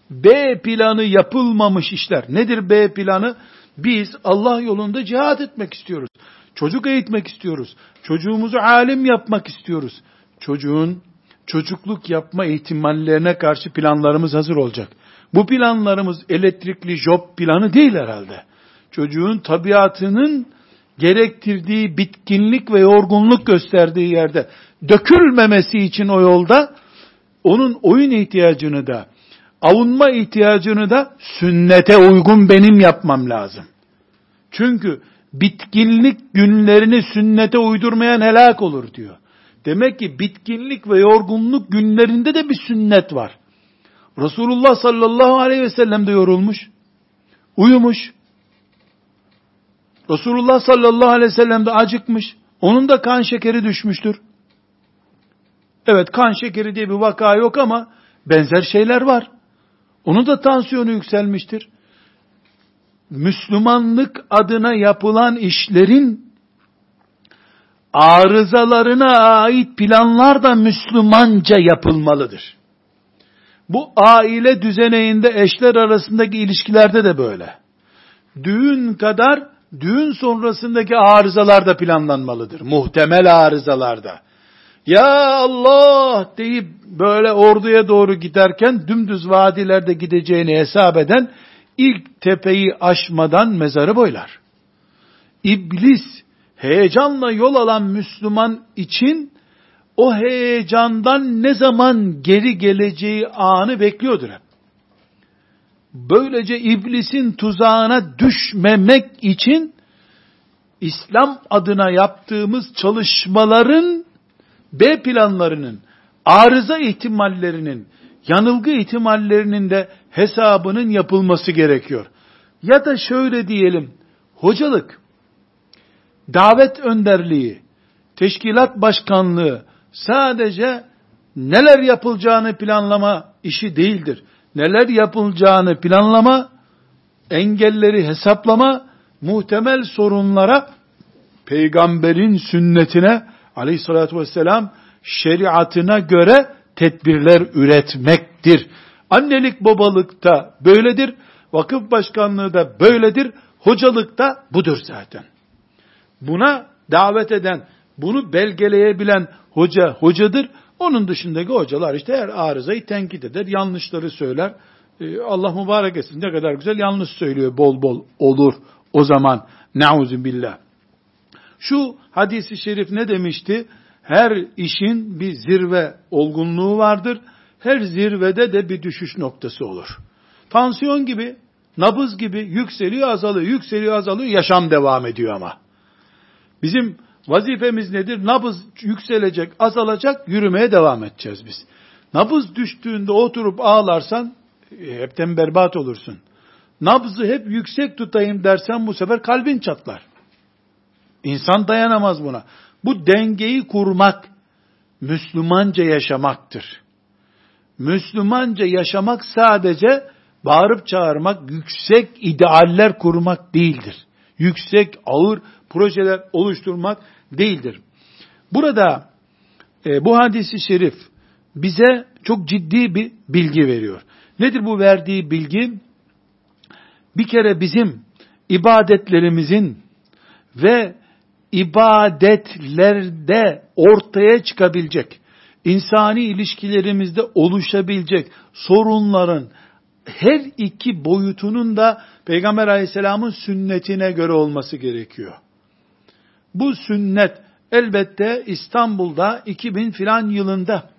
B planı yapılmamış işler. Nedir B planı? Biz Allah yolunda cihat etmek istiyoruz. Çocuk eğitmek istiyoruz. Çocuğumuzu alim yapmak istiyoruz. Çocuğun çocukluk yapma ihtimallerine karşı planlarımız hazır olacak. Bu planlarımız elektrikli job planı değil herhalde. Çocuğun tabiatının gerektirdiği bitkinlik ve yorgunluk gösterdiği yerde dökülmemesi için o yolda onun oyun ihtiyacını da, avunma ihtiyacını da sünnete uygun benim yapmam lazım. Çünkü bitkinlik günlerini sünnete uydurmayan helak olur diyor. Demek ki bitkinlik ve yorgunluk günlerinde de bir sünnet var. Resulullah sallallahu aleyhi ve sellem de yorulmuş, uyumuş. Resulullah sallallahu aleyhi ve sellem de acıkmış. Onun da kan şekeri düşmüştür. Evet, kan şekeri diye bir vaka yok ama benzer şeyler var. Onun da tansiyonu yükselmiştir. Müslümanlık adına yapılan işlerin arızalarına ait planlar da Müslümanca yapılmalıdır. Bu aile düzeninde, eşler arasındaki ilişkilerde de böyle. Düğün kadar düğün sonrasındaki arızalar da planlanmalıdır. Muhtemel arızalarda. Ya Allah deyip böyle orduya doğru giderken dümdüz vadilerde gideceğini hesap eden ilk tepeyi aşmadan mezarı boylar. İblis heyecanla yol alan Müslüman için o heyecandan ne zaman geri geleceği anı bekliyordur hep. Böylece iblisin tuzağına düşmemek için İslam adına yaptığımız çalışmaların B planlarının, arıza ihtimallerinin, yanılgı ihtimallerinin de hesabının yapılması gerekiyor. Ya da şöyle diyelim, hocalık, davet önderliği, teşkilat başkanlığı sadece neler yapılacağını planlama işi değildir. Neler yapılacağını planlama, engelleri hesaplama, muhtemel sorunlara, peygamberin sünnetine, aleyhissalatü vesselam şeriatına göre tedbirler üretmektir. Annelik babalıkta böyledir, vakıf başkanlığı da böyledir, hocalık da budur zaten. Buna davet eden, bunu belgeleyebilen hoca hocadır. Onun dışındaki hocalar işte her arızayı tenkit eder, yanlışları söyler. Allah mübarek etsin, ne kadar güzel yanlış söylüyor, bol bol olur o zaman. Nauzubillah. Şu hadisi şerif ne demişti? Her işin bir zirve olgunluğu vardır. Her zirvede de bir düşüş noktası olur. Tansiyon gibi, nabız gibi yükseliyor azalıyor, yükseliyor azalıyor, yaşam devam ediyor ama. Bizim vazifemiz nedir? Nabız yükselecek, azalacak, yürümeye devam edeceğiz biz. Nabız düştüğünde oturup ağlarsan, e, hepten berbat olursun. Nabzı hep yüksek tutayım dersen bu sefer kalbin çatlar. İnsan dayanamaz buna. Bu dengeyi kurmak, Müslümanca yaşamaktır. Müslümanca yaşamak sadece bağırıp çağırmak, yüksek idealler kurmak değildir. Yüksek, ağır projeler oluşturmak değildir. Burada e, bu hadis-i şerif bize çok ciddi bir bilgi veriyor. Nedir bu verdiği bilgi? Bir kere bizim ibadetlerimizin ve ibadetlerde ortaya çıkabilecek, insani ilişkilerimizde oluşabilecek sorunların her iki boyutunun da Peygamber Aleyhisselam'ın sünnetine göre olması gerekiyor. Bu sünnet elbette İstanbul'da iki bin filan yılında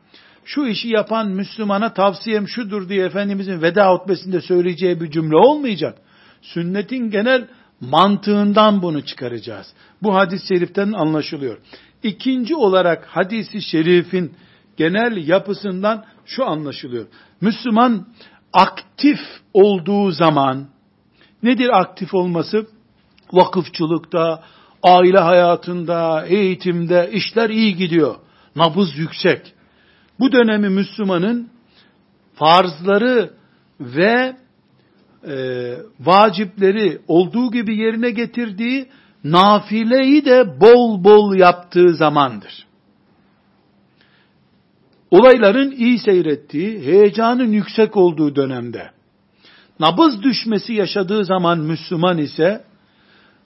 şu işi yapan Müslümana tavsiyem şudur diye Efendimizin veda hutbesinde söyleyeceği bir cümle olmayacak. Sünnetin genel mantığından bunu çıkaracağız. Bu hadis-i şeriften anlaşılıyor. İkinci olarak hadis-i şerifin genel yapısından şu anlaşılıyor. Müslüman aktif olduğu zaman, nedir aktif olması? Vakıfçılıkta, aile hayatında, eğitimde işler iyi gidiyor. Nabız yüksek. Bu dönemi Müslümanın farzları ve e, vacipleri olduğu gibi yerine getirdiği, nafileyi de bol bol yaptığı zamandır. Olayların iyi seyrettiği, heyecanın yüksek olduğu dönemde, nabız düşmesi yaşadığı zaman Müslüman ise,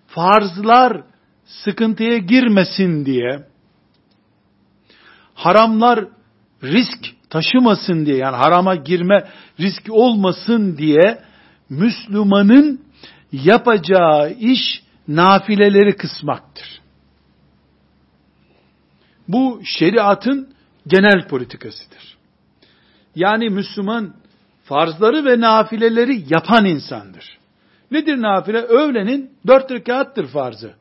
farzlar sıkıntıya girmesin diye, haramlar risk taşımasın diye, yani harama girme riski olmasın diye, Müslümanın yapacağı iş, nafileleri kısmaktır. Bu şeriatın genel politikasıdır. Yani Müslüman farzları ve nafileleri yapan insandır. Nedir nafile? Öğlenin dört rekattır farzı.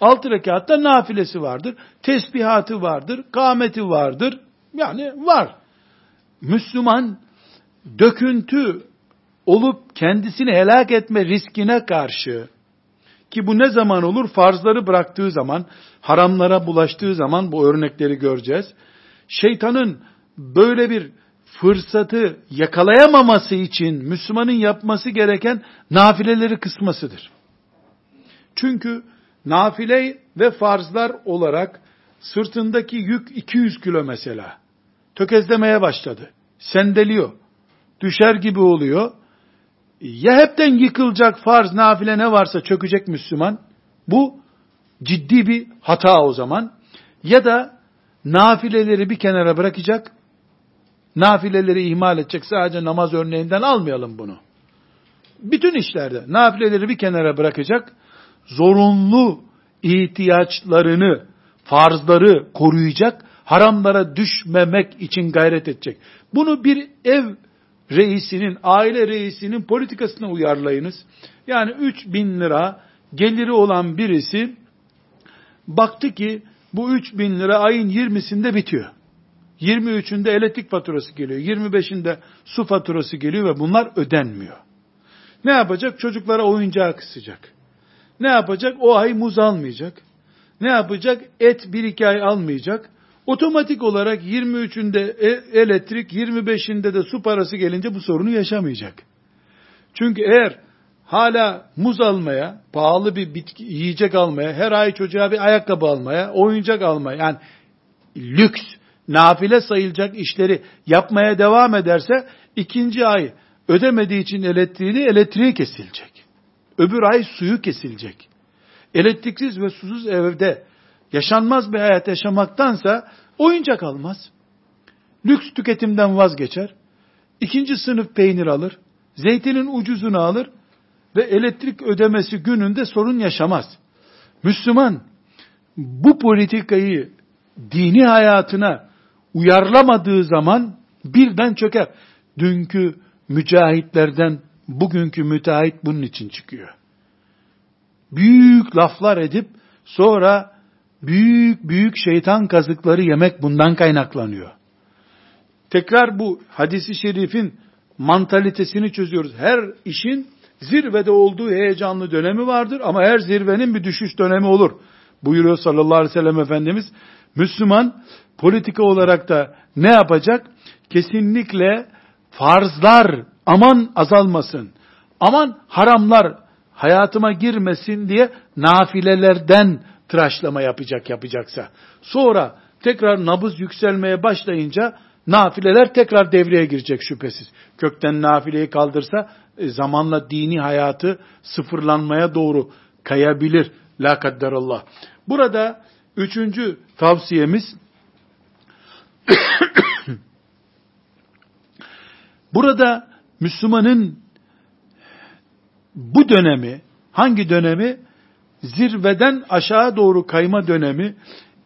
Altı rekatta nafilesi vardır. Tesbihatı vardır. Kâmeti vardır. Yani var. Müslüman döküntü olup kendisini helak etme riskine karşı, ki bu ne zaman olur? Farzları bıraktığı zaman, haramlara bulaştığı zaman, bu örnekleri göreceğiz. Şeytanın böyle bir fırsatı yakalayamaması için Müslümanın yapması gereken nafileleri kısmasıdır. Çünkü nafile ve farzlar olarak sırtındaki yük iki yüz kilo mesela. Tökezlemeye başladı. Sendeliyor. Düşer gibi oluyor. Ya hepten yıkılacak farz, nafile ne varsa çökecek Müslüman. Bu ciddi bir hata o zaman. Ya da nafileleri bir kenara bırakacak. Nafileleri ihmal edecek. Sadece namaz örneğinden almayalım bunu. Bütün işlerde nafileleri bir kenara bırakacak. Zorunlu ihtiyaçlarını, farzları koruyacak. Haramlara düşmemek için gayret edecek. Bunu bir ev reisinin, aile reisinin politikasına uyarlayınız. Yani üç bin lira geliri olan birisi baktı ki bu üç bin lira ayın yirmisinde bitiyor. yirmi üçünde elektrik faturası geliyor. yirmi beşinde su faturası geliyor ve bunlar ödenmiyor. Ne yapacak? Çocuklara oyuncağı kısacak. Ne yapacak? O ay muz almayacak. Ne yapacak? Et bir iki ay almayacak. Otomatik olarak yirmi üçünde elektrik, yirmi beşinde de su parası gelince bu sorunu yaşamayacak. Çünkü eğer hala muz almaya, pahalı bir bitki, yiyecek almaya, her ay çocuğa bir ayakkabı almaya, oyuncak almaya, yani lüks, nafile sayılacak işleri yapmaya devam ederse, ikinci ay ödemediği için elektriğini, elektriği kesilecek. Öbür ay suyu kesilecek. Elektriksiz ve susuz evde yaşanmaz bir hayat yaşamaktansa oyuncak almaz. Lüks tüketimden vazgeçer. İkinci sınıf peynir alır. Zeytinin ucuzunu alır. Ve elektrik ödemesi gününde sorun yaşamaz. Müslüman bu politikayı dini hayatına uyarlamadığı zaman birden çöker. Dünkü mücahitlerden bugünkü müteahhit bunun için çıkıyor. Büyük laflar edip sonra büyük büyük şeytan kazıkları yemek bundan kaynaklanıyor. Tekrar bu hadisi şerifin mantalitesini çözüyoruz. Her işin zirvede olduğu heyecanlı dönemi vardır ama her zirvenin bir düşüş dönemi olur. Buyuruyor sallallahu aleyhi ve sellem Efendimiz. Müslüman politika olarak da ne yapacak? Kesinlikle farzlar aman azalmasın, aman haramlar hayatıma girmesin diye nafilelerden tıraşlama yapacak yapacaksa. Sonra tekrar nabız yükselmeye başlayınca nafileler tekrar devreye girecek şüphesiz. Kökten nafileyi kaldırsa e, zamanla dini hayatı sıfırlanmaya doğru kayabilir. La kadderallah. Burada üçüncü tavsiyemiz burada Müslümanın bu dönemi, hangi dönemi? Zirveden aşağı doğru kayma dönemi,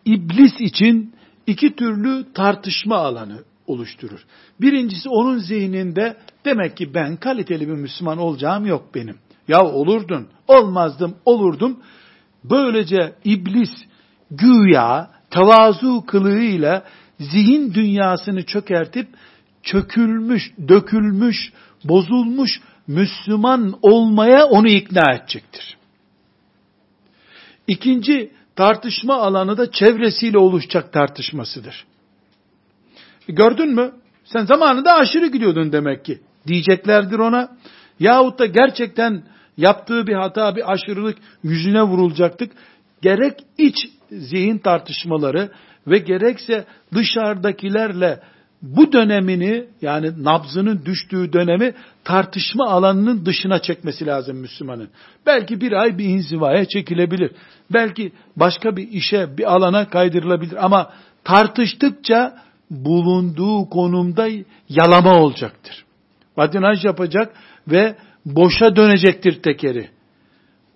iblis için iki türlü tartışma alanı oluşturur. Birincisi onun zihninde, demek ki ben kaliteli bir Müslüman olacağım yok benim. Ya olurdun, olmazdım, olurdum. Böylece iblis güya tevazu kılığıyla zihin dünyasını çökertip, çökülmüş, dökülmüş, bozulmuş Müslüman olmaya onu ikna edecektir. İkinci tartışma alanı da çevresiyle oluşacak tartışmasıdır. E gördün mü? Sen zamanında aşırı gidiyordun demek ki diyeceklerdir ona. Yahut da gerçekten yaptığı bir hata, bir aşırılık yüzüne vurulacaktık. Gerek iç zihin tartışmaları ve gerekse dışarıdakilerle bu dönemini, yani nabzının düştüğü dönemi tartışma alanının dışına çekmesi lazım Müslümanın. Belki bir ay bir inzivaya çekilebilir. Belki başka bir işe, bir alana kaydırılabilir. Ama tartıştıkça bulunduğu konumda yalama olacaktır. Patinaj yapacak ve boşa dönecektir tekeri.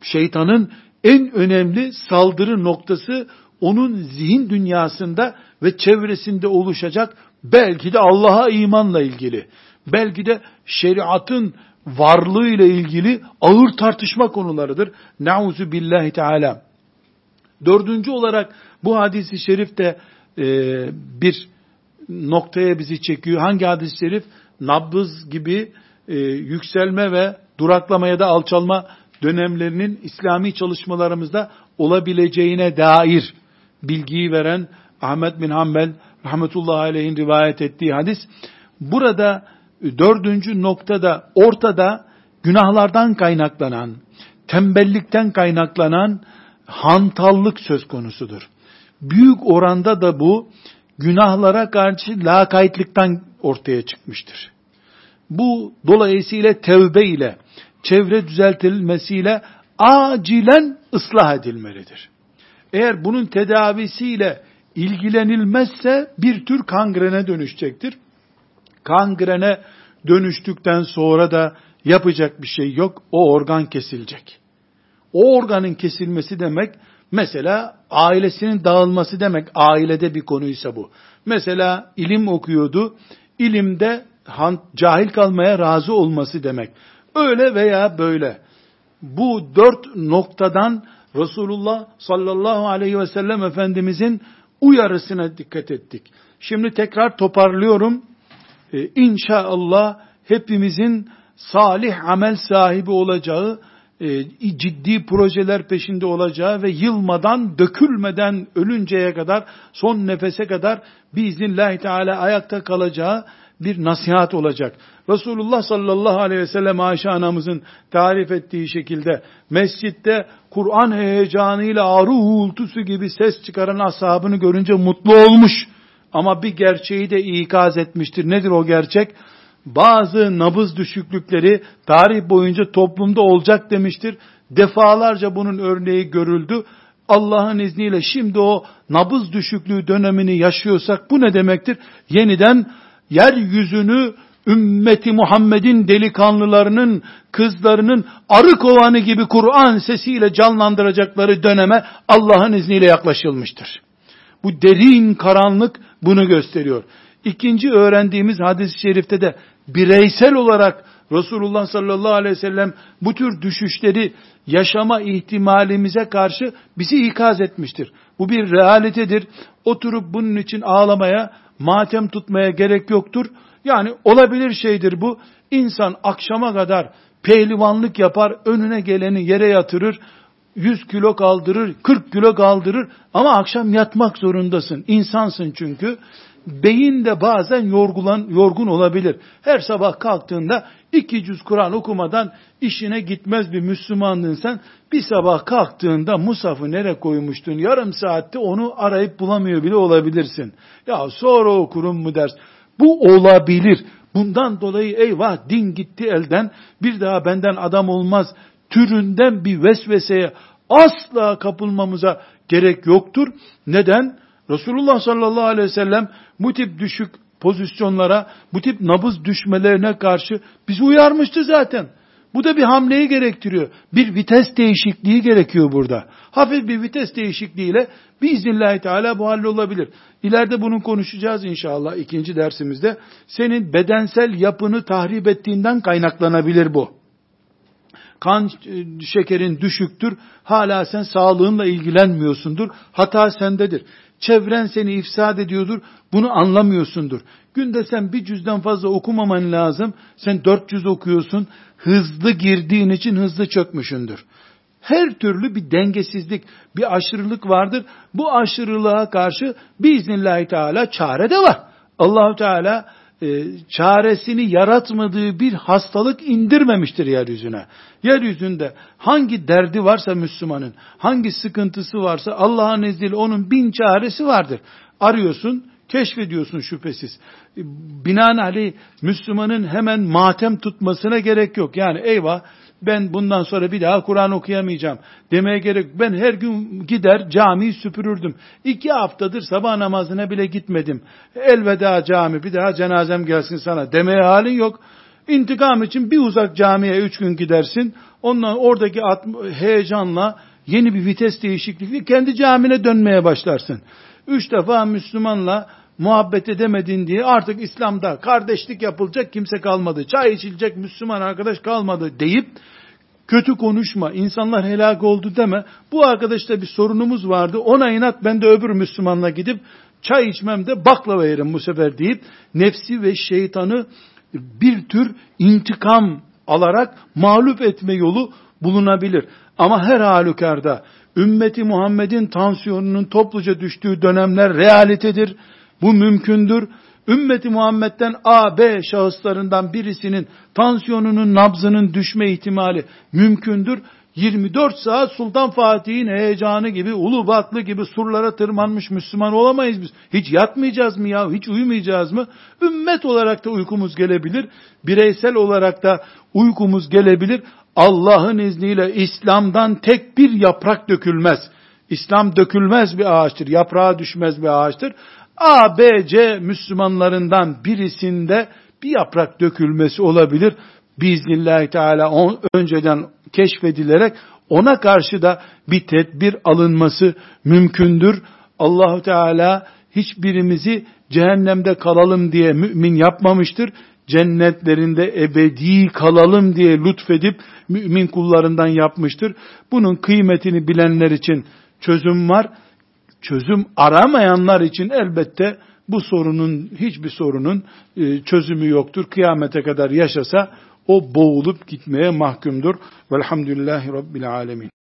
Şeytanın en önemli saldırı noktası onun zihin dünyasında ve çevresinde oluşacak, belki de Allah'a imanla ilgili, belki de şeriatın varlığıyla ilgili ağır tartışma konularıdır. Nauzu billahi teala. Dördüncü olarak bu hadis-i şerif de e, bir noktaya bizi çekiyor. Hangi hadis-i şerif? Nabız gibi e, yükselme ve duraklamaya da alçalma dönemlerinin İslami çalışmalarımızda olabileceğine dair bilgiyi veren Ahmed bin Hanbel rahmetullahi aleyhin rivayet ettiği hadis. Burada dördüncü noktada ortada günahlardan kaynaklanan, tembellikten kaynaklanan hantallık söz konusudur. Büyük oranda da bu günahlara karşı lakaytlıktan ortaya çıkmıştır. Bu dolayısıyla tevbe ile, çevre düzeltilmesiyle acilen ıslah edilmelidir. Eğer bunun tedavisiyle ilgilenilmezse bir tür kangrene dönüşecektir. Kangrene dönüştükten sonra da yapacak bir şey yok. O organ kesilecek. O organın kesilmesi demek, mesela ailesinin dağılması demek, ailede bir konuysa bu. Mesela ilim okuyordu, ilimde cahil kalmaya razı olması demek. Öyle veya böyle. Bu dört noktadan Resulullah sallallahu aleyhi ve sellem Efendimizin uyarısına dikkat ettik. Şimdi tekrar toparlıyorum. Ee, İnşallah hepimizin salih amel sahibi olacağı, e, ciddi projeler peşinde olacağı ve yılmadan, dökülmeden, ölünceye kadar, son nefese kadar biiznillahü teala ayakta kalacağı bir nasihat olacak. Resulullah sallallahu aleyhi ve sellem Ayşe anamızın tarif ettiği şekilde mescitte Kur'an heyecanıyla arı uğultusu gibi ses çıkaran ashabını görünce mutlu olmuş. Ama bir gerçeği de ikaz etmiştir. Nedir o gerçek? Bazı nabız düşüklükleri tarih boyunca toplumda olacak demiştir. Defalarca bunun örneği görüldü. Allah'ın izniyle şimdi o nabız düşüklüğü dönemini yaşıyorsak bu ne demektir? Yeniden yeryüzünü ümmeti Muhammed'in delikanlılarının, kızlarının arı kovanı gibi Kur'an sesiyle canlandıracakları döneme Allah'ın izniyle yaklaşılmıştır. Bu derin karanlık bunu gösteriyor. İkinci öğrendiğimiz hadis-i şerifte de bireysel olarak Resulullah sallallahu aleyhi ve sellem bu tür düşüşleri yaşama ihtimalimize karşı bizi ikaz etmiştir. Bu bir realitedir. Oturup bunun için ağlamaya, matem tutmaya gerek yoktur. Yani olabilir şeydir bu. İnsan akşama kadar pehlivanlık yapar, önüne geleni yere yatırır, yüz kilo kaldırır, kırk kilo kaldırır ama akşam yatmak zorundasın. İnsansın çünkü. Beyin de bazen yorgulan, yorgun olabilir. Her sabah kalktığında iki cüz Kur'an okumadan işine gitmez bir Müslümandın sen. Bir sabah kalktığında musafı nereye koymuştun? Yarım saatte onu arayıp bulamıyor bile olabilirsin. Ya sonra okurum mu dersin? Bu olabilir. Bundan dolayı eyvah din gitti elden, bir daha benden adam olmaz türünden bir vesveseye asla kapılmamıza gerek yoktur. Neden? Resulullah sallallahu aleyhi ve sellem bu tip düşük pozisyonlara, bu tip nabız düşmelerine karşı bizi uyarmıştı zaten. Bu da bir hamleyi gerektiriyor. Bir vites değişikliği gerekiyor burada. Hafif bir vites değişikliğiyle biiznillahü teala bu hallolabilir. İleride bunu konuşacağız inşallah ikinci dersimizde. Senin bedensel yapını tahrip ettiğinden kaynaklanabilir bu. Kan şekerin düşüktür. Hala sen sağlığınla ilgilenmiyorsundur. Hata sendedir. Çevren seni ifsad ediyordur. Bunu anlamıyorsundur. Günde sen bir cüzden fazla okumaman lazım. Sen dört cüz okuyorsun. Hızlı girdiğin için hızlı çökmüşündür. Her türlü bir dengesizlik, bir aşırılık vardır. Bu aşırılığa karşı biiznillahü teala çare de var. Allah-u Teala e, çaresini yaratmadığı bir hastalık indirmemiştir yeryüzüne. Yeryüzünde hangi derdi varsa Müslümanın, hangi sıkıntısı varsa Allah'ın izniyle onun bin çaresi vardır. Arıyorsun, keşfediyorsun şüphesiz. Binaenaleyh Müslümanın hemen matem tutmasına gerek yok. Yani eyvah ben bundan sonra bir daha Kur'an okuyamayacağım demeye gerek yok. Ben her gün gider camiyi süpürürdüm. İki haftadır sabah namazına bile gitmedim. Elveda cami, bir daha cenazem gelsin sana demeye halin yok. İntikam için bir uzak camiye üç gün gidersin. Ondan oradaki heyecanla yeni bir vites değişikliği kendi camine dönmeye başlarsın. Üç defa Müslümanla muhabbet edemedin diye artık İslam'da kardeşlik yapılacak kimse kalmadı, çay içilecek Müslüman arkadaş kalmadı deyip kötü konuşma, insanlar helak oldu deme. Bu arkadaşta bir sorunumuz vardı, ona inat ben de öbür Müslümanla gidip çay içmemde baklava yerim bu sefer deyip nefsi ve şeytanı bir tür intikam alarak mağlup etme yolu bulunabilir. Ama her halükarda ümmeti Muhammed'in tansiyonunun topluca düştüğü dönemler realitedir. Bu mümkündür. Ümmeti Muhammed'den A B şahıslarından birisinin tansiyonunun, nabzının düşme ihtimali mümkündür. yirmi dört saat Sultan Fatih'in heyecanı gibi, Ulubatlı gibi surlara tırmanmış Müslüman olamayız biz. Hiç yatmayacağız mı ya? Hiç uyumayacağız mı? Ümmet olarak da uykumuz gelebilir. Bireysel olarak da uykumuz gelebilir. Allah'ın izniyle İslam'dan tek bir yaprak dökülmez. İslam dökülmez bir ağaçtır. Yaprağa düşmez bir ağaçtır. A, B, C Müslümanlarından birisinde bir yaprak dökülmesi olabilir. Biiznillahü teala önceden keşfedilerek ona karşı da bir tedbir alınması mümkündür. Allahu Teala hiçbirimizi cehennemde kalalım diye mümin yapmamıştır. Cennetlerinde ebedi kalalım diye lütfedip mümin kullarından yapmıştır. Bunun kıymetini bilenler için çözüm var. Çözüm aramayanlar için elbette bu sorunun, hiçbir sorunun çözümü yoktur. Kıyamete kadar yaşasa o boğulup gitmeye mahkumdur. Velhamdülillahi Rabbil alemin.